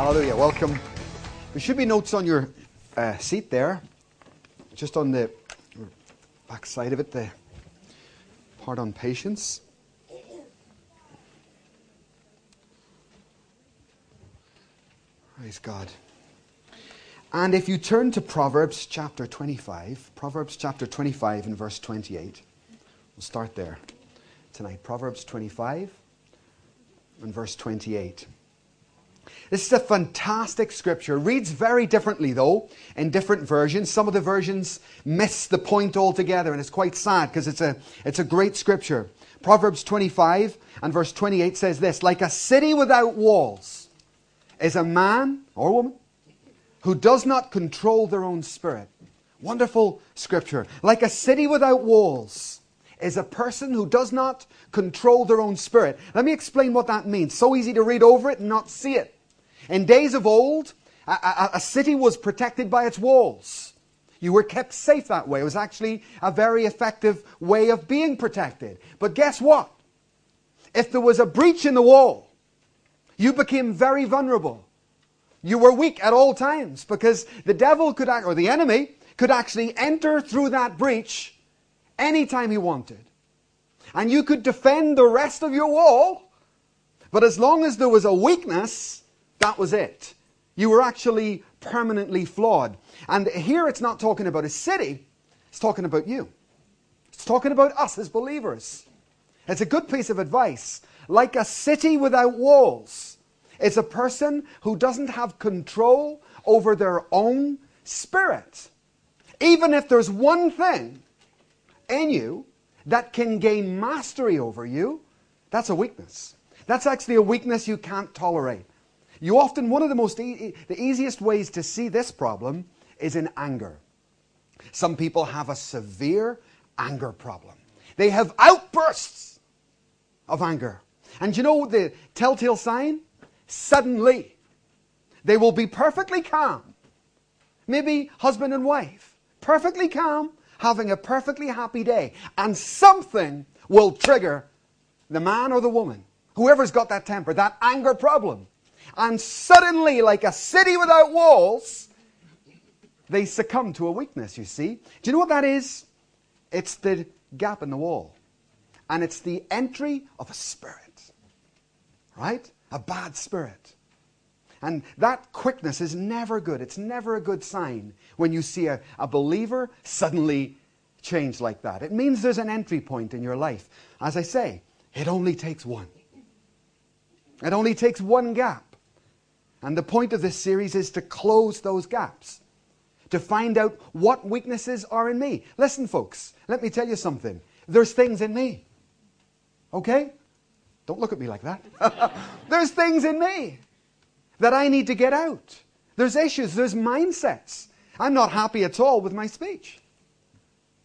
Hallelujah. Welcome. There should be notes on your seat there, just on the back side of it, the part on patience. Praise God. And if you turn to Proverbs chapter 25, Proverbs chapter 25 and verse 28, we'll start there tonight. Proverbs 25 and verse 28. This is a fantastic scripture. Reads very differently, though, in different versions. Some of the versions miss the point altogether, and it's quite sad because it's a great scripture. Proverbs 25 and verse 28 says this: "Like a city without walls is a man or woman who does not control their own spirit." Wonderful scripture. Like a city without walls is a person who does not control their own spirit. Let me explain what that means. So easy to read over it and not see it. In days of old, a city was protected by its walls. You were kept safe that way. It was actually a very effective way of being protected. But guess what? If there was a breach in the wall, you became very vulnerable. You were weak at all times because the devil could, or the enemy, could actually enter through that breach anytime he wanted. And you could defend the rest of your wall, but as long as there was a weakness, that was it. You were actually permanently flawed. And here it's not talking about a city, it's talking about you. It's talking about us as believers. It's a good piece of advice. Like a city without walls, it's a person who doesn't have control over their own spirit. Even if there's one thing in you that can gain mastery over you, that's a weakness. That's actually a weakness you can't tolerate. You often, one of the most the easiest ways to see this problem is in anger. Some people have a severe anger problem. They have outbursts of anger. And you know the telltale sign? Suddenly, they will be perfectly calm. Maybe husband and wife, perfectly calm, having a perfectly happy day, and something will trigger the man or the woman, whoever's got that temper, that anger problem. And suddenly, like a city without walls, they succumb to a weakness, you see. Do you know what that is? It's the gap in the wall. And it's the entry of a spirit, right? A bad spirit. And that quickness is never good. It's never a good sign when you see a believer suddenly change like that. It means there's an entry point in your life. As I say, it only takes one. It only takes one gap. And the point of this series is to close those gaps, to find out what weaknesses are in me. Listen, folks, let me tell you something. There's things in me. Okay? Don't look at me like that. There's things in me that I need to get out. There's issues, there's mindsets. I'm not happy at all with my speech.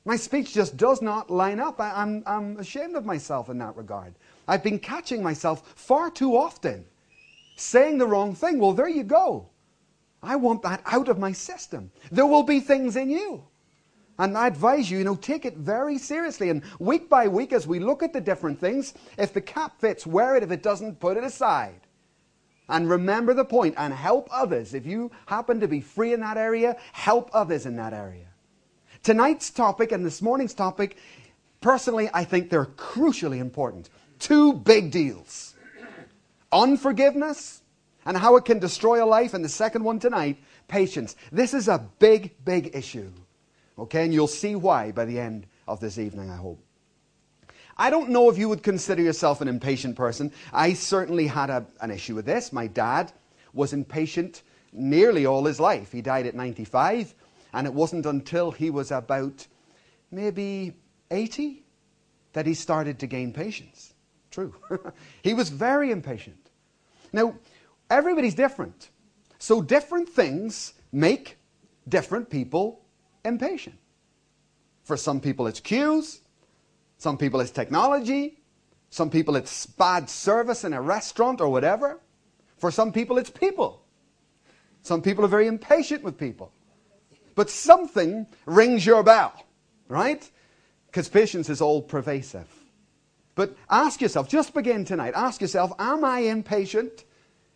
My speech just does not line up. I'm ashamed of myself in that regard. I've been catching myself far too often saying the wrong thing. Well, there you go. I want that out of my system. There will be things in you. And I advise you, take it very seriously. And week by week, as we look at the different things, if the cap fits, wear it. If it doesn't, put it aside. And remember the point, and help others. If you happen to be free in that area, help others in that area. Tonight's topic and this morning's topic, personally, I think they're crucially important. Two big deals. Unforgiveness and how it can destroy a life. And the second one tonight, patience. This is a big, big issue. Okay, and you'll see why by the end of this evening, I hope. I don't know if you would consider yourself an impatient person. I certainly had an issue with this. My dad was impatient nearly all his life. He died at 95, and it wasn't until he was about maybe 80 that he started to gain patience. True. He was very impatient. Now, everybody's different. So different things make different people impatient. For some people, it's cues. Some people it's technology. Some people it's bad service in a restaurant or whatever. For some people it's people. Some people are very impatient with people. But something rings your bell, right? Because patience is all pervasive. But ask yourself, just begin tonight, ask yourself, am I impatient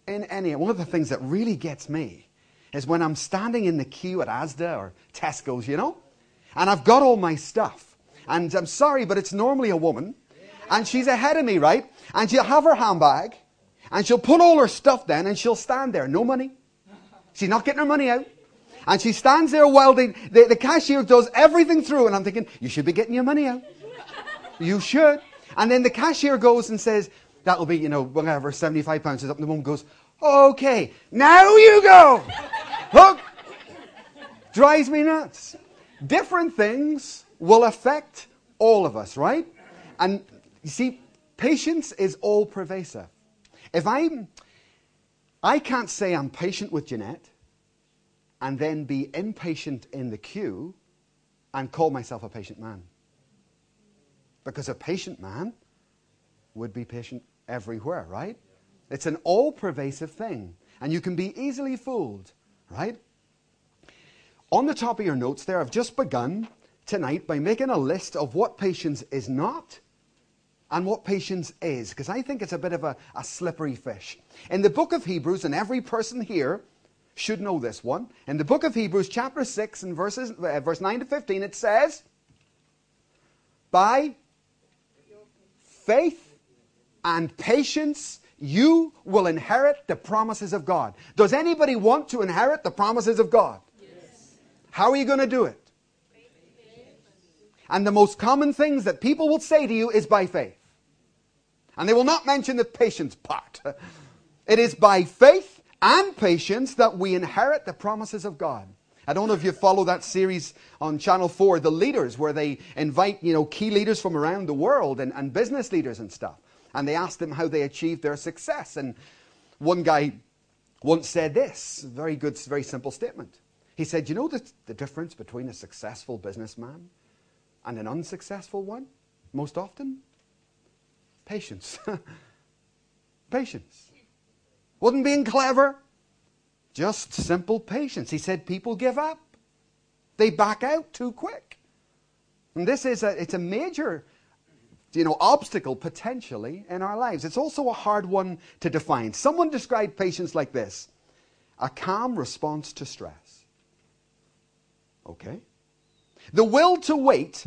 in any... One of the things that really gets me is when I'm standing in the queue at Asda or Tesco's, you know, and I've got all my stuff. And I'm sorry, but it's normally a woman. And she's ahead of me, right? And she'll have her handbag. And she'll put all her stuff then and she'll stand there. No money. She's not getting her money out. And she stands there welding. The cashier does everything through. And I'm thinking, you should be getting your money out. You should. And then the cashier goes and says, that'll be, you know, whatever, £75 is up. And the woman goes, okay, now you go. Look. Drives me nuts. Different things will affect all of us, right? And you see, patience is all pervasive. If I can't say I'm patient with Jeanette and then be impatient in the queue and call myself a patient man. Because a patient man would be patient everywhere, right? It's an all-pervasive thing. And you can be easily fooled, right? On the top of your notes there, I've just begun tonight by making a list of what patience is not and what patience is, because I think it's a bit of a slippery fish. In the book of Hebrews, and every person here should know this one, in the book of Hebrews, chapter 6, and verse 9 to 15, it says, by faith and patience, you will inherit the promises of God. Does anybody want to inherit the promises of God? Yes. How are you going to do it? And the most common things that people will say to you is by faith. And they will not mention the patience part. It is by faith and patience that we inherit the promises of God. I don't know if you follow that series on Channel 4, The Leaders, where they invite, you know, key leaders from around the world and business leaders and stuff. And they ask them how they achieved their success. And one guy once said this, very good, very simple statement. He said, you know the difference between a successful businessman and an unsuccessful one, most often? Patience. Patience. Wasn't being clever. Just simple patience. He said people give up. They back out too quick. And this is it's a major, you know, obstacle potentially in our lives. It's also a hard one to define. Someone described patience like this. A calm response to stress. Okay. The will to wait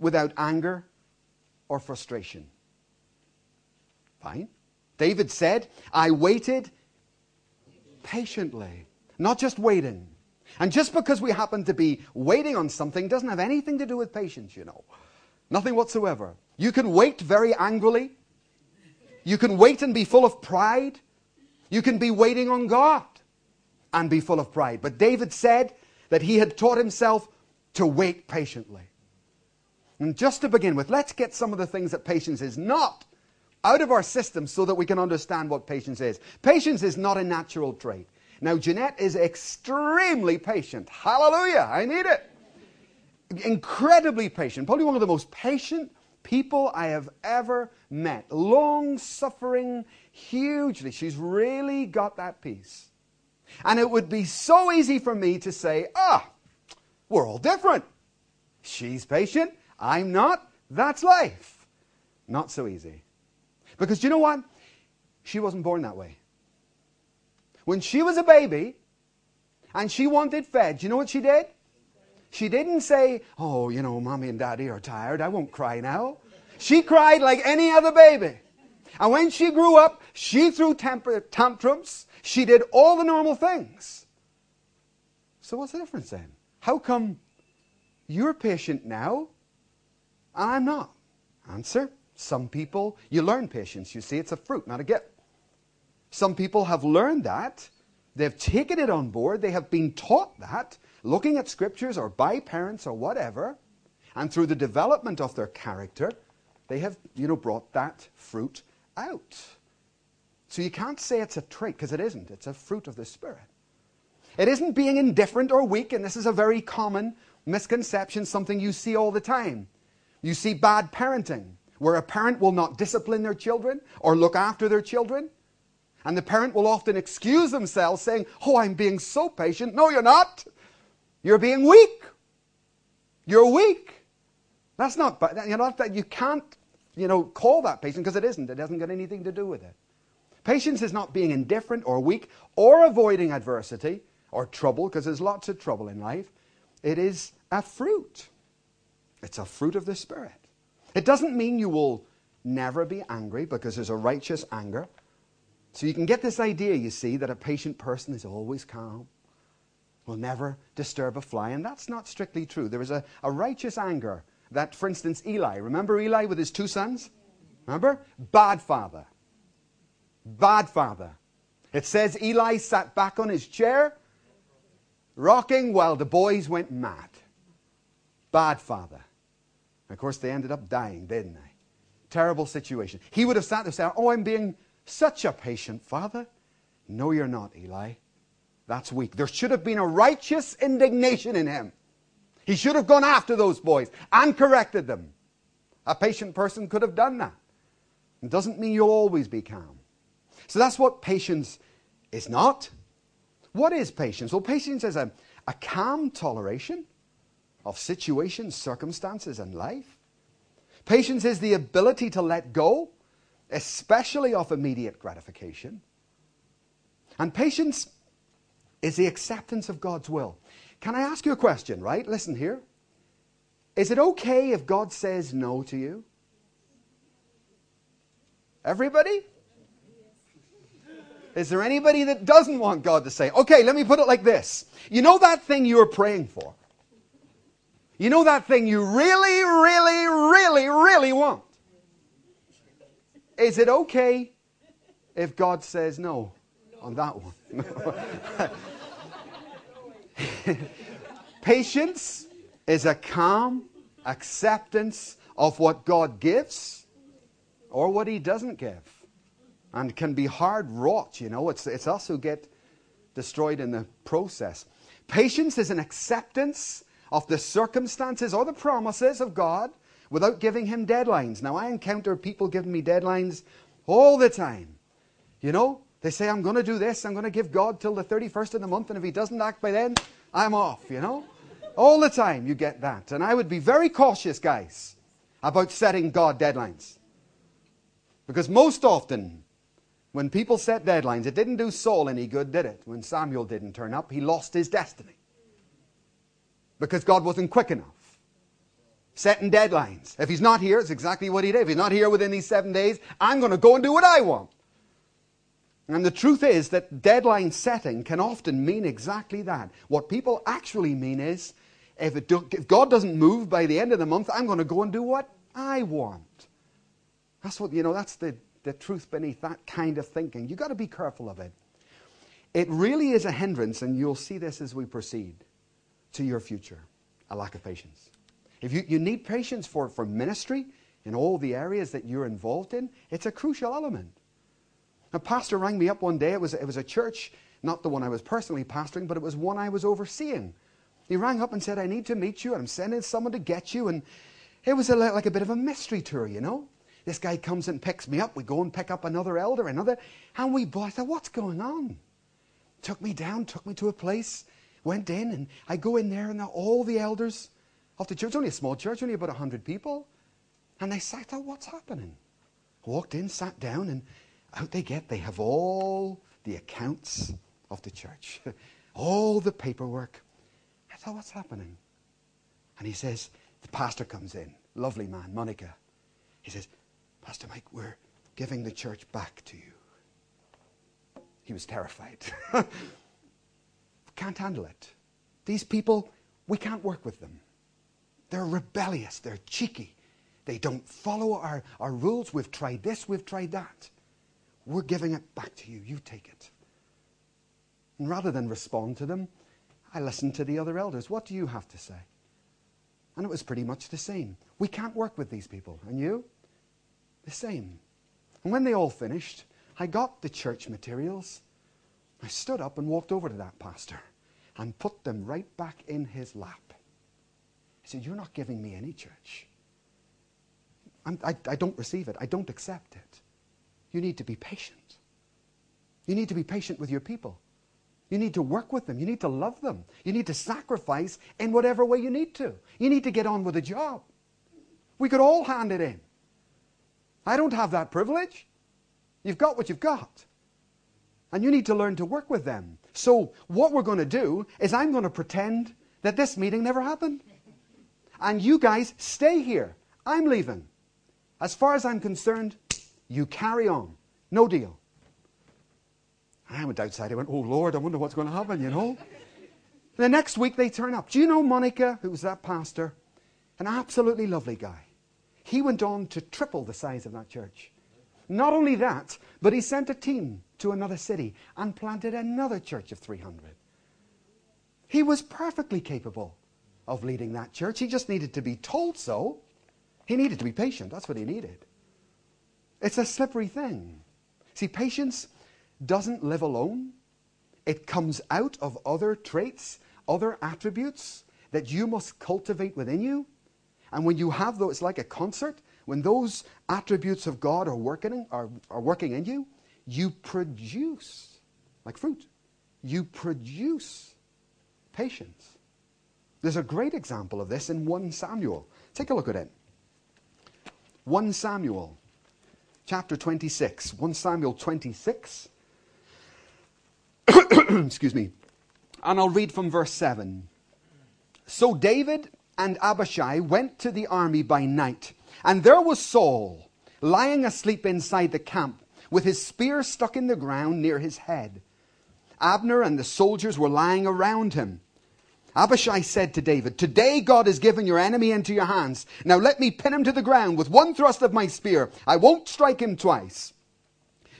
without anger or frustration. Fine. David said, I waited patiently. Not just waiting. And just because we happen to be waiting on something doesn't have anything to do with patience, you know. Nothing whatsoever. You can wait very angrily. You can wait and be full of pride. You can be waiting on God and be full of pride. But David said that he had taught himself to wait patiently. And just to begin with, let's get some of the things that patience is not out of our system so that we can understand what patience is. Patience is not a natural trait. Now, Jeanette is extremely patient. Hallelujah! I need it. Incredibly patient. Probably one of the most patient people I have ever met. Long-suffering hugely. She's really got that piece. And it would be so easy for me to say, we're all different. She's patient. I'm not. That's life. Not so easy. Because do you know what? She wasn't born that way. When she was a baby and she wanted fed, do you know what she did? She didn't say, Mommy and Daddy are tired. I won't cry now. She cried like any other baby. And when she grew up, she threw tantrums. She did all the normal things. So what's the difference then? How come you're patient now and I'm not? Answer, some people, you learn patience. You see, it's a fruit, not a gift. Some people have learned that. They've taken it on board. They have been taught that, looking at scriptures or by parents or whatever. And through the development of their character, they have, brought that fruit out. So you can't say it's a trait, because it isn't. It's a fruit of the Spirit. It isn't being indifferent or weak, and this is a very common misconception, something you see all the time. You see bad parenting, where a parent will not discipline their children or look after their children, and the parent will often excuse themselves saying, I'm being so patient. No, you're not. You're being weak. You're weak. That's not, you can't, call that patient, because it isn't. It hasn't got anything to do with it. Patience is not being indifferent or weak or avoiding adversity or trouble, because there's lots of trouble in life. It is a fruit. It's a fruit of the Spirit. It doesn't mean you will never be angry, because there's a righteous anger. So you can get this idea, you see, that a patient person is always calm, will never disturb a fly. And that's not strictly true. There is a righteous anger that, for instance, Eli, remember Eli with his two sons? Remember? Bad father. Bad father. It says Eli sat back on his chair, rocking while the boys went mad. Bad father. And of course, they ended up dying, didn't they? Terrible situation. He would have sat there and said, "Oh, I'm being such a patient father." No, you're not, Eli. That's weak. There should have been a righteous indignation in him. He should have gone after those boys and corrected them. A patient person could have done that. It doesn't mean you'll always be calm. So that's what patience is not. What is patience? Well, patience is a calm toleration of situations, circumstances, and life. Patience is the ability to let go, especially of immediate gratification. And patience is the acceptance of God's will. Can I ask you a question, right? Listen here. Is it okay if God says no to you? Everybody? Is there anybody that doesn't want God to say, okay, let me put it like this. You know that thing you were praying for? You know that thing you really, really, really, really want? Is it okay if God says no on that one? Patience is a calm acceptance of what God gives or what He doesn't give. And can be hard wrought, you know. It's us who get destroyed in the process. Patience is an acceptance of the circumstances or the promises of God without giving Him deadlines. Now, I encounter people giving me deadlines all the time. You know, they say, I'm going to do this. I'm going to give God till the 31st of the month. And if He doesn't act by then, I'm off, you know. All the time you get that. And I would be very cautious, guys, about setting God deadlines. Because most often, when people set deadlines, it didn't do Saul any good, did it? When Samuel didn't turn up, he lost his destiny. Because God wasn't quick enough. Setting deadlines. If he's not here, it's exactly what he did. If he's not here within these 7 days, I'm going to go and do what I want. And the truth is that deadline setting can often mean exactly that. What people actually mean is, if God doesn't move by the end of the month, I'm going to go and do what I want. That's what, you know, that's the truth beneath that kind of thinking. You've got to be careful of it. It really is a hindrance, and you'll see this as we proceed, to your future, a lack of patience. If you need patience for ministry in all the areas that you're involved in, it's a crucial element. A pastor rang me up one day. It was a church, not the one I was personally pastoring, but it was one I was overseeing. He rang up and said, I need to meet you, and I'm sending someone to get you. And it was like a bit of a mystery tour, you know. This guy comes and picks me up. We go and pick up another elder, and we both thought, what's going on? Took me down, took me to a place, went in, and I go in there, and all the elders of the church, only a small church, only about 100 people, and I thought, what's happening? Walked in, sat down, and out they get. They have all the accounts of the church, all the paperwork. I thought, what's happening? And he says, the pastor comes in, lovely man, Monica. He says, Pastor Mike, we're giving the church back to you. He was terrified. Can't handle it. These people, we can't work with them. They're rebellious. They're cheeky. They don't follow our rules. We've tried this. We've tried that. We're giving it back to you. You take it. And rather than respond to them, I listened to the other elders. What do you have to say? And it was pretty much the same. We can't work with these people. And you? The same. And when they all finished, I got the church materials. I stood up and walked over to that pastor and put them right back in his lap. I said, you're not giving me any church. I don't receive it. I don't accept it. You need to be patient. You need to be patient with your people. You need to work with them. You need to love them. You need to sacrifice in whatever way you need to. You need to get on with the job. We could all hand it in. I don't have that privilege. You've got what you've got. and you need to learn to work with them. So what we're going to do is I'm going to pretend that this meeting never happened. And you guys stay here. I'm leaving. As far as I'm concerned, you carry on. No deal. I went outside. I went, oh, Lord, I wonder what's going to happen, you know. The next week they turn up. Do you know Monica, who was that pastor? An absolutely lovely guy. He went on to triple the size of that church. Not only that, but he sent a team to another city and planted another church of 300. He was perfectly capable of leading that church. He just needed to be told so. He needed to be patient. That's what he needed. It's a slippery thing. See, patience doesn't live alone. It comes out of other traits, other attributes that you must cultivate within you. And when you have those, it's like a concert. When those attributes of God are working in you, you produce, like fruit, you produce patience. There's a great example of this in 1 Samuel. Take a look at it. 1 Samuel, chapter 26. 1 Samuel 26. Excuse me. And I'll read from verse 7. So David and Abishai went to the army by night. And there was Saul, lying asleep inside the camp, with his spear stuck in the ground near his head. Abner and the soldiers were lying around him. Abishai said to David, "Today God has given your enemy into your hands. Now let me pin him to the ground with one thrust of my spear. I won't strike him twice."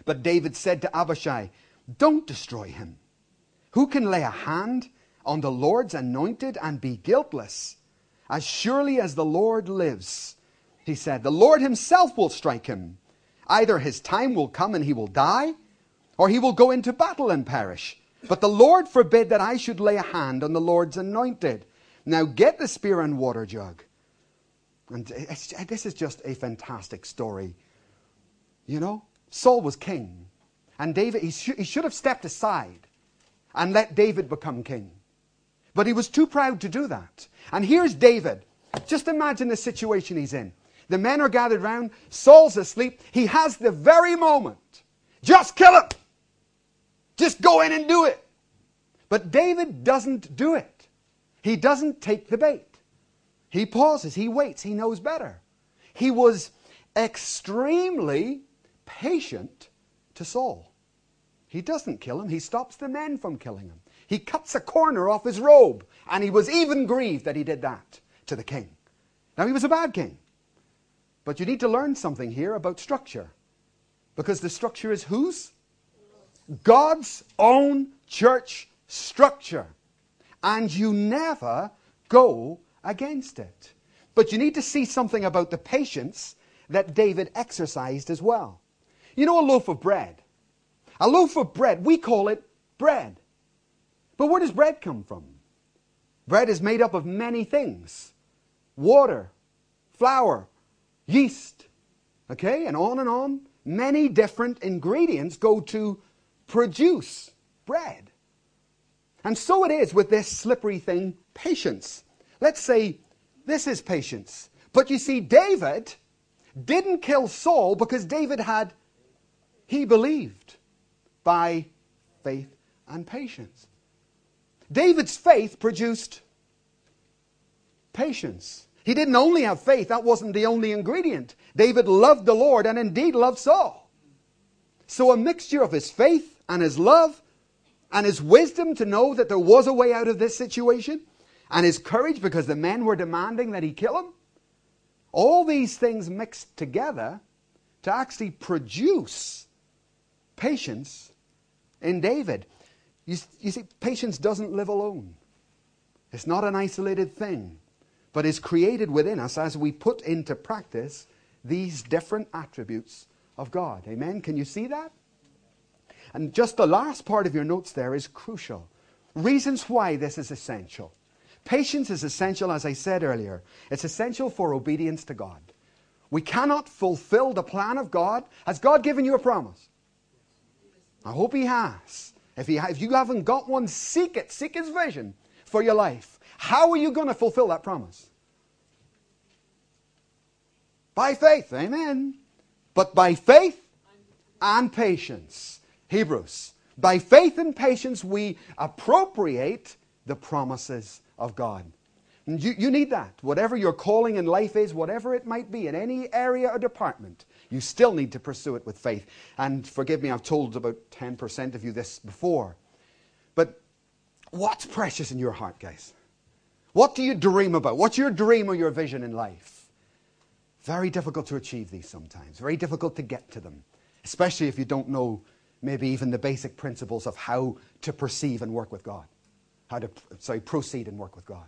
But David said to Abishai, "Don't destroy him. Who can lay a hand on the Lord's anointed and be guiltless? As surely as the Lord lives," he said, "the Lord himself will strike him. Either his time will come and he will die, or he will go into battle and perish. But the Lord forbid that I should lay a hand on the Lord's anointed. Now get the spear and water jug." And this is just a fantastic story. You know, Saul was king. And David, he should have stepped aside and let David become king. But he was too proud to do that. And here's David. Just imagine the situation he's in. The men are gathered round. Saul's asleep. He has the very moment. Just kill him. Just go in and do it. But David doesn't do it. He doesn't take the bait. He pauses. He waits. He knows better. He was extremely patient to Saul. He doesn't kill him. He stops the men from killing him. He cuts a corner off his robe. And he was even grieved that he did that to the king. Now, he was a bad king. But you need to learn something here about structure. Because the structure is whose? God's own church structure. And you never go against it. But you need to see something about the patience that David exercised as well. You know, a loaf of bread. A loaf of bread, we call it bread. But where does bread come from? Bread is made up of many things. Water, flour, yeast, okay, and on. Many different ingredients go to produce bread. And so it is with this slippery thing, patience. Let's say this is patience. But you see, David didn't kill Saul because he believed by faith and patience. David's faith produced patience. He didn't only have faith. That wasn't the only ingredient. David loved the Lord and indeed loved Saul. So a mixture of his faith and his love and his wisdom to know that there was a way out of this situation and his courage because the men were demanding that he kill him. All these things mixed together to actually produce patience in David. You see, patience doesn't live alone. It's not an isolated thing, but is created within us as we put into practice these different attributes of God. Amen? Can you see that? And just the last part of your notes there is crucial. Reasons why this is essential. Patience is essential, as I said earlier. It's essential for obedience to God. We cannot fulfill the plan of God. Has God given you a promise? I hope He has. If you haven't got one, seek it. Seek His vision for your life. How are you going to fulfill that promise? By faith, amen. But by faith and patience. Hebrews. By faith and patience, we appropriate the promises of God. And you need that. Whatever your calling in life is, whatever it might be, in any area or department, you still need to pursue it with faith. And forgive me, I've told about 10% of you this before. But what's precious in your heart, guys? What do you dream about? What's your dream or your vision in life? Very difficult to achieve these sometimes. Very difficult to get to them. Especially if you don't know maybe even the basic principles of how to perceive and work with God. How to proceed and work with God.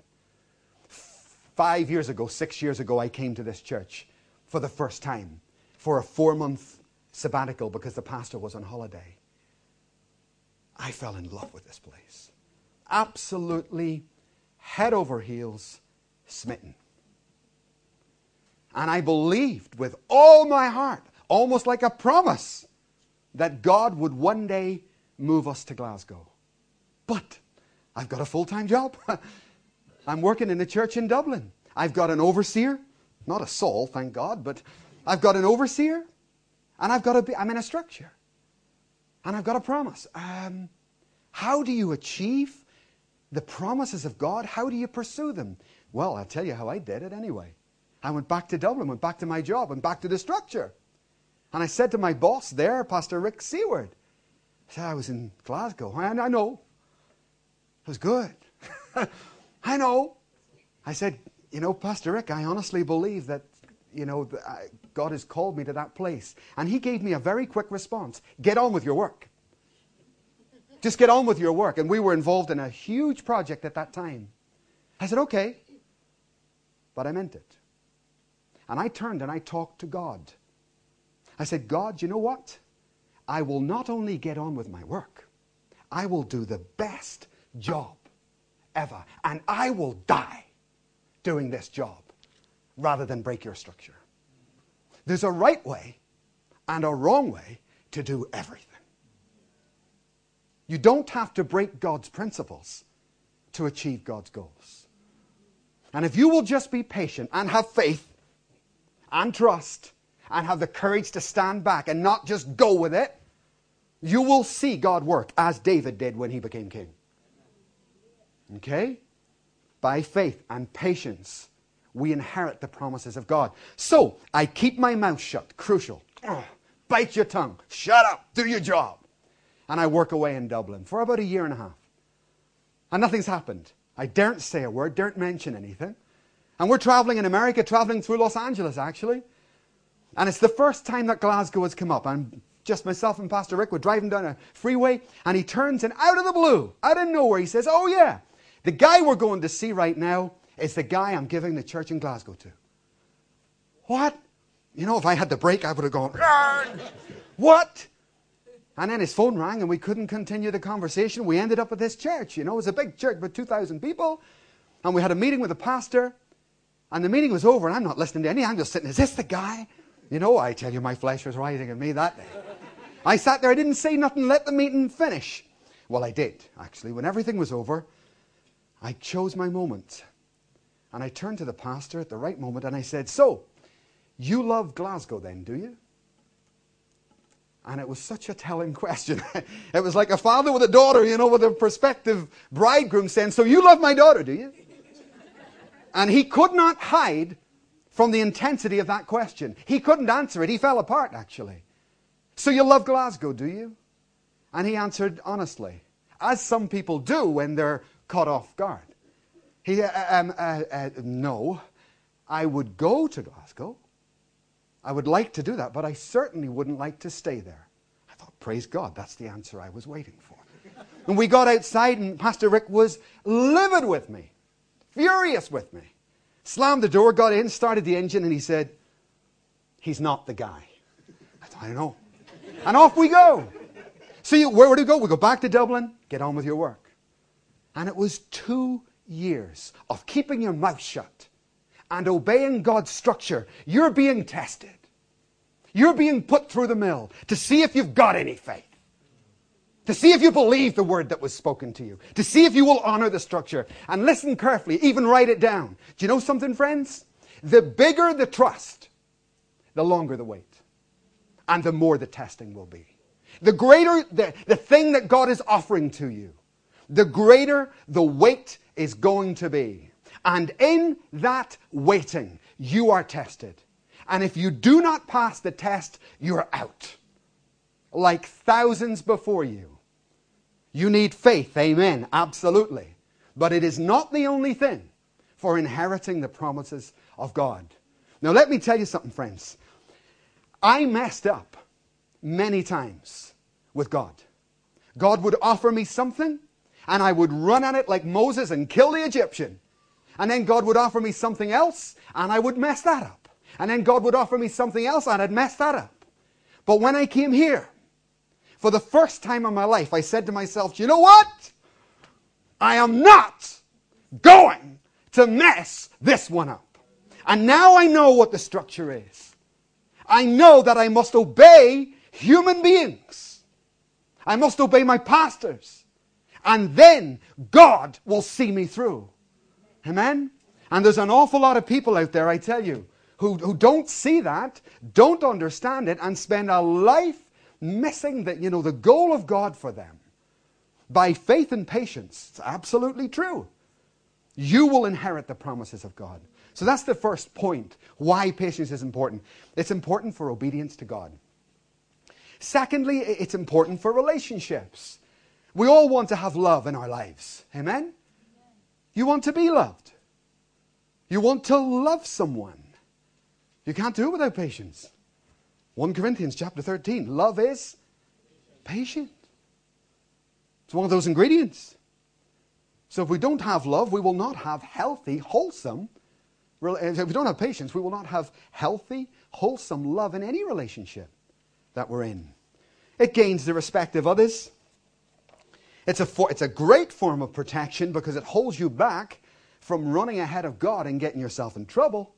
6 years ago, I came to this church for the first time for a 4-month sabbatical because the pastor was on holiday. I fell in love with this place. Absolutely head over heels smitten. And I believed with all my heart, almost like a promise, that God would one day move us to Glasgow. But I've got a full-time job. I'm working in a church in Dublin. I've got an overseer. Not a Saul, thank God, but I've got an overseer. And I'm in a structure. And I've got a promise. How do you achieve the promises of God? How do you pursue them? Well, I'll tell you how I did it anyway. I went back to Dublin, went back to my job, went back to the structure. And I said to my boss there, Pastor Rick Seward, I said, I was in Glasgow. I know. It was good. I know. I said, Pastor Rick, I honestly believe that, God has called me to that place. And he gave me a very quick response. Get on with your work. Just get on with your work. And we were involved in a huge project at that time. I said, okay. But I meant it. And I turned and I talked to God. I said, God, you know what? I will not only get on with my work, I will do the best job ever. And I will die doing this job rather than break your structure. There's a right way and a wrong way to do everything. You don't have to break God's principles to achieve God's goals. And if you will just be patient and have faith and trust and have the courage to stand back and not just go with it, you will see God work as David did when he became king. Okay? By faith and patience, we inherit the promises of God. So, I keep my mouth shut. Crucial. Bite your tongue. Shut up. Do your job. And I work away in Dublin for about 1.5 years. And nothing's happened. I daren't say a word, daren't mention anything. And we're traveling in America, traveling through Los Angeles, actually. And it's the first time that Glasgow has come up. And just myself and Pastor Rick were driving down a freeway, and he turns, and out of the blue, out of nowhere, he says, oh yeah, the guy we're going to see right now is the guy I'm giving the church in Glasgow to. What? If I had the break, I would have gone, what? And then his phone rang and we couldn't continue the conversation. We ended up at this church. It was a big church with 2,000 people. And we had a meeting with the pastor. And the meeting was over and I'm not listening to anything. I'm just sitting, is this the guy? I tell you, my flesh was rising in me that day. I sat there. I didn't say nothing. Let the meeting finish. Well, I did, actually. When everything was over, I chose my moment. And I turned to the pastor at the right moment and I said, so, you love Glasgow then, do you? And it was such a telling question. It was like a father with a daughter, with a prospective bridegroom saying, so you love my daughter, do you? And he could not hide from the intensity of that question. He couldn't answer it. He fell apart, actually. So you love Glasgow, do you? And he answered honestly, as some people do when they're caught off guard. He, no, I would go to Glasgow. I would like to do that, but I certainly wouldn't like to stay there. I thought, praise God, that's the answer I was waiting for. And we got outside and Pastor Rick was livid with me, furious with me. Slammed the door, got in, started the engine, and he said, he's not the guy. I thought, I don't know. And off we go. So where do we go? We go back to Dublin, get on with your work. And it was 2 years of keeping your mouth shut and obeying God's structure. You're being tested. You're being put through the mill to see if you've got any faith. To see if you believe the word that was spoken to you. To see if you will honor the structure. And listen carefully, even write it down. Do you know something, friends? The bigger the trust, the longer the wait. And the more the testing will be. The greater the thing that God is offering to you, the greater the weight is going to be. And in that waiting, you are tested. And if you do not pass the test, you're out. Like thousands before you. You need faith. Amen. Absolutely. But it is not the only thing for inheriting the promises of God. Now let me tell you something, friends. I messed up many times with God. God would offer me something and I would run at it like Moses and kill the Egyptian. And then God would offer me something else and I would mess that up. And then God would offer me something else and I'd mess that up. But when I came here, for the first time in my life, I said to myself, you know what? I am not going to mess this one up. And now I know what the structure is. I know that I must obey human beings. I must obey my pastors. And then God will see me through. Amen? And there's an awful lot of people out there, I tell you, who don't see that, don't understand it, and spend a life missing the goal of God for them. By faith and patience, it's absolutely true. You will inherit the promises of God. So that's the first point, why patience is important. It's important for obedience to God. Secondly, it's important for relationships. We all want to have love in our lives. Amen? You want to be loved. You want to love someone. You can't do it without patience. 1 Corinthians chapter 13, love is patient. It's one of those ingredients. So if we don't have love, we will not have healthy, wholesome. If we don't have patience, we will not have healthy, wholesome love in any relationship that we're in. It gains the respect of others. It's a great form of protection because it holds you back from running ahead of God and getting yourself in trouble.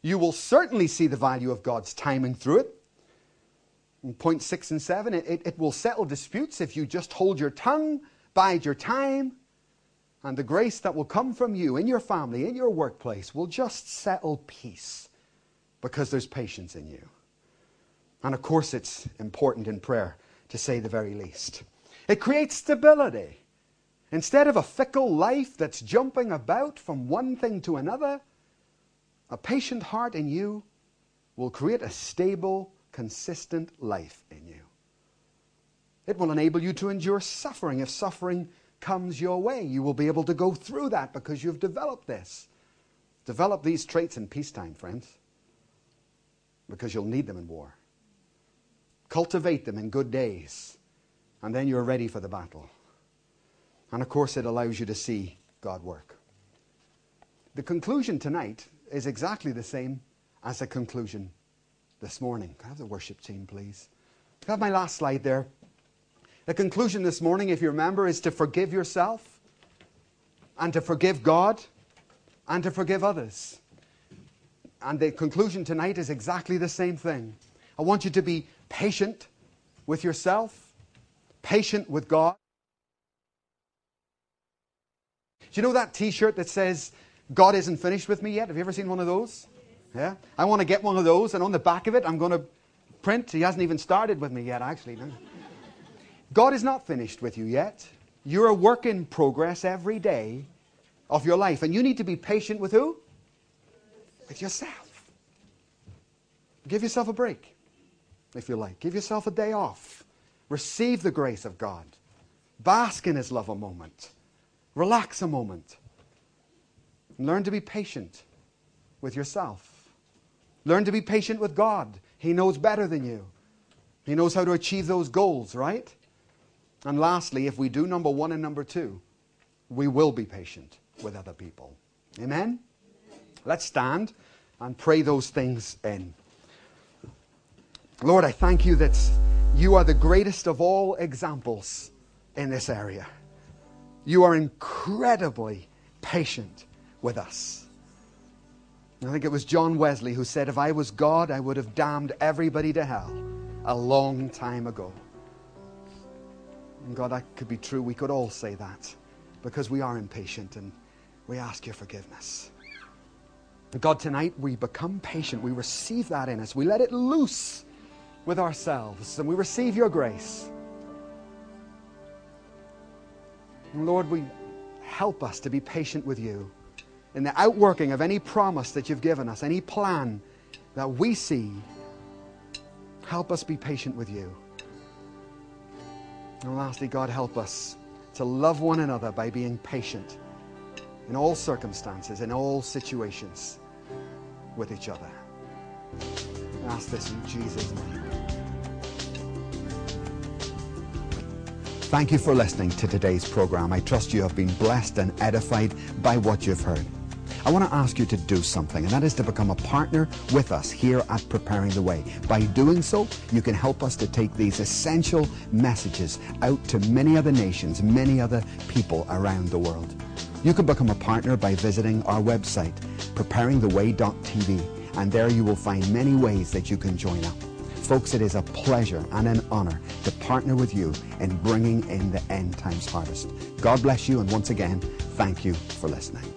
You will certainly see the value of God's timing through it. In point 6 and 7, it will settle disputes if you just hold your tongue, bide your time, and the grace that will come from you in your family, in your workplace, will just settle peace because there's patience in you. And of course, it's important in prayer, to say the very least. It creates stability. Instead of a fickle life that's jumping about from one thing to another, a patient heart in you will create a stable, consistent life in you. It will enable you to endure suffering. If suffering comes your way, you will be able to go through that because you've developed this. Develop these traits in peacetime, friends, because you'll need them in war. Cultivate them in good days, and then you're ready for the battle. And of course, it allows you to see God work. The conclusion tonight is exactly the same as the conclusion this morning. Can I have the worship team, please? Can I have my last slide there? The conclusion this morning, if you remember, is to forgive yourself and to forgive God and to forgive others. And the conclusion tonight is exactly the same thing. I want you to be patient with yourself, patient with God. Do you know that t-shirt that says, God isn't finished with me yet? Have you ever seen one of those? Yeah? I want to get one of those, and on the back of it, I'm going to print, he hasn't even started with me yet, actually. No. God is not finished with you yet. You're a work in progress every day of your life. And you need to be patient with who? With yourself. Give yourself a break, if you like. Give yourself a day off. Receive the grace of God. Bask in His love a moment. Relax a moment. Learn to be patient with yourself. Learn to be patient with God. He knows better than you. He knows how to achieve those goals, right? And lastly, if we do number 1 and number 2, we will be patient with other people. Amen? Let's stand and pray those things in. Lord, I thank you that you are the greatest of all examples in this area. You are incredibly patient with us. I think it was John Wesley who said, if I was God, I would have damned everybody to hell a long time ago. And God, that could be true. We could all say that because we are impatient and we ask your forgiveness. God, tonight we become patient. We receive that in us. We let it loose with ourselves, and we receive your grace. And Lord, we help us to be patient with you in the outworking of any promise that you've given us, any plan that we see. Help us be patient with you. And lastly, God, help us to love one another by being patient in all circumstances, in all situations, with each other. I ask this in Jesus' name. Thank you for listening to today's program. I trust you have been blessed and edified by what you've heard. I want to ask you to do something, and that is to become a partner with us here at Preparing the Way. By doing so, you can help us to take these essential messages out to many other nations, many other people around the world. You can become a partner by visiting our website, preparingtheway.tv, and there you will find many ways that you can join up. Folks, it is a pleasure and an honor to partner with you in bringing in the end times harvest. God bless you, and once again, thank you for listening.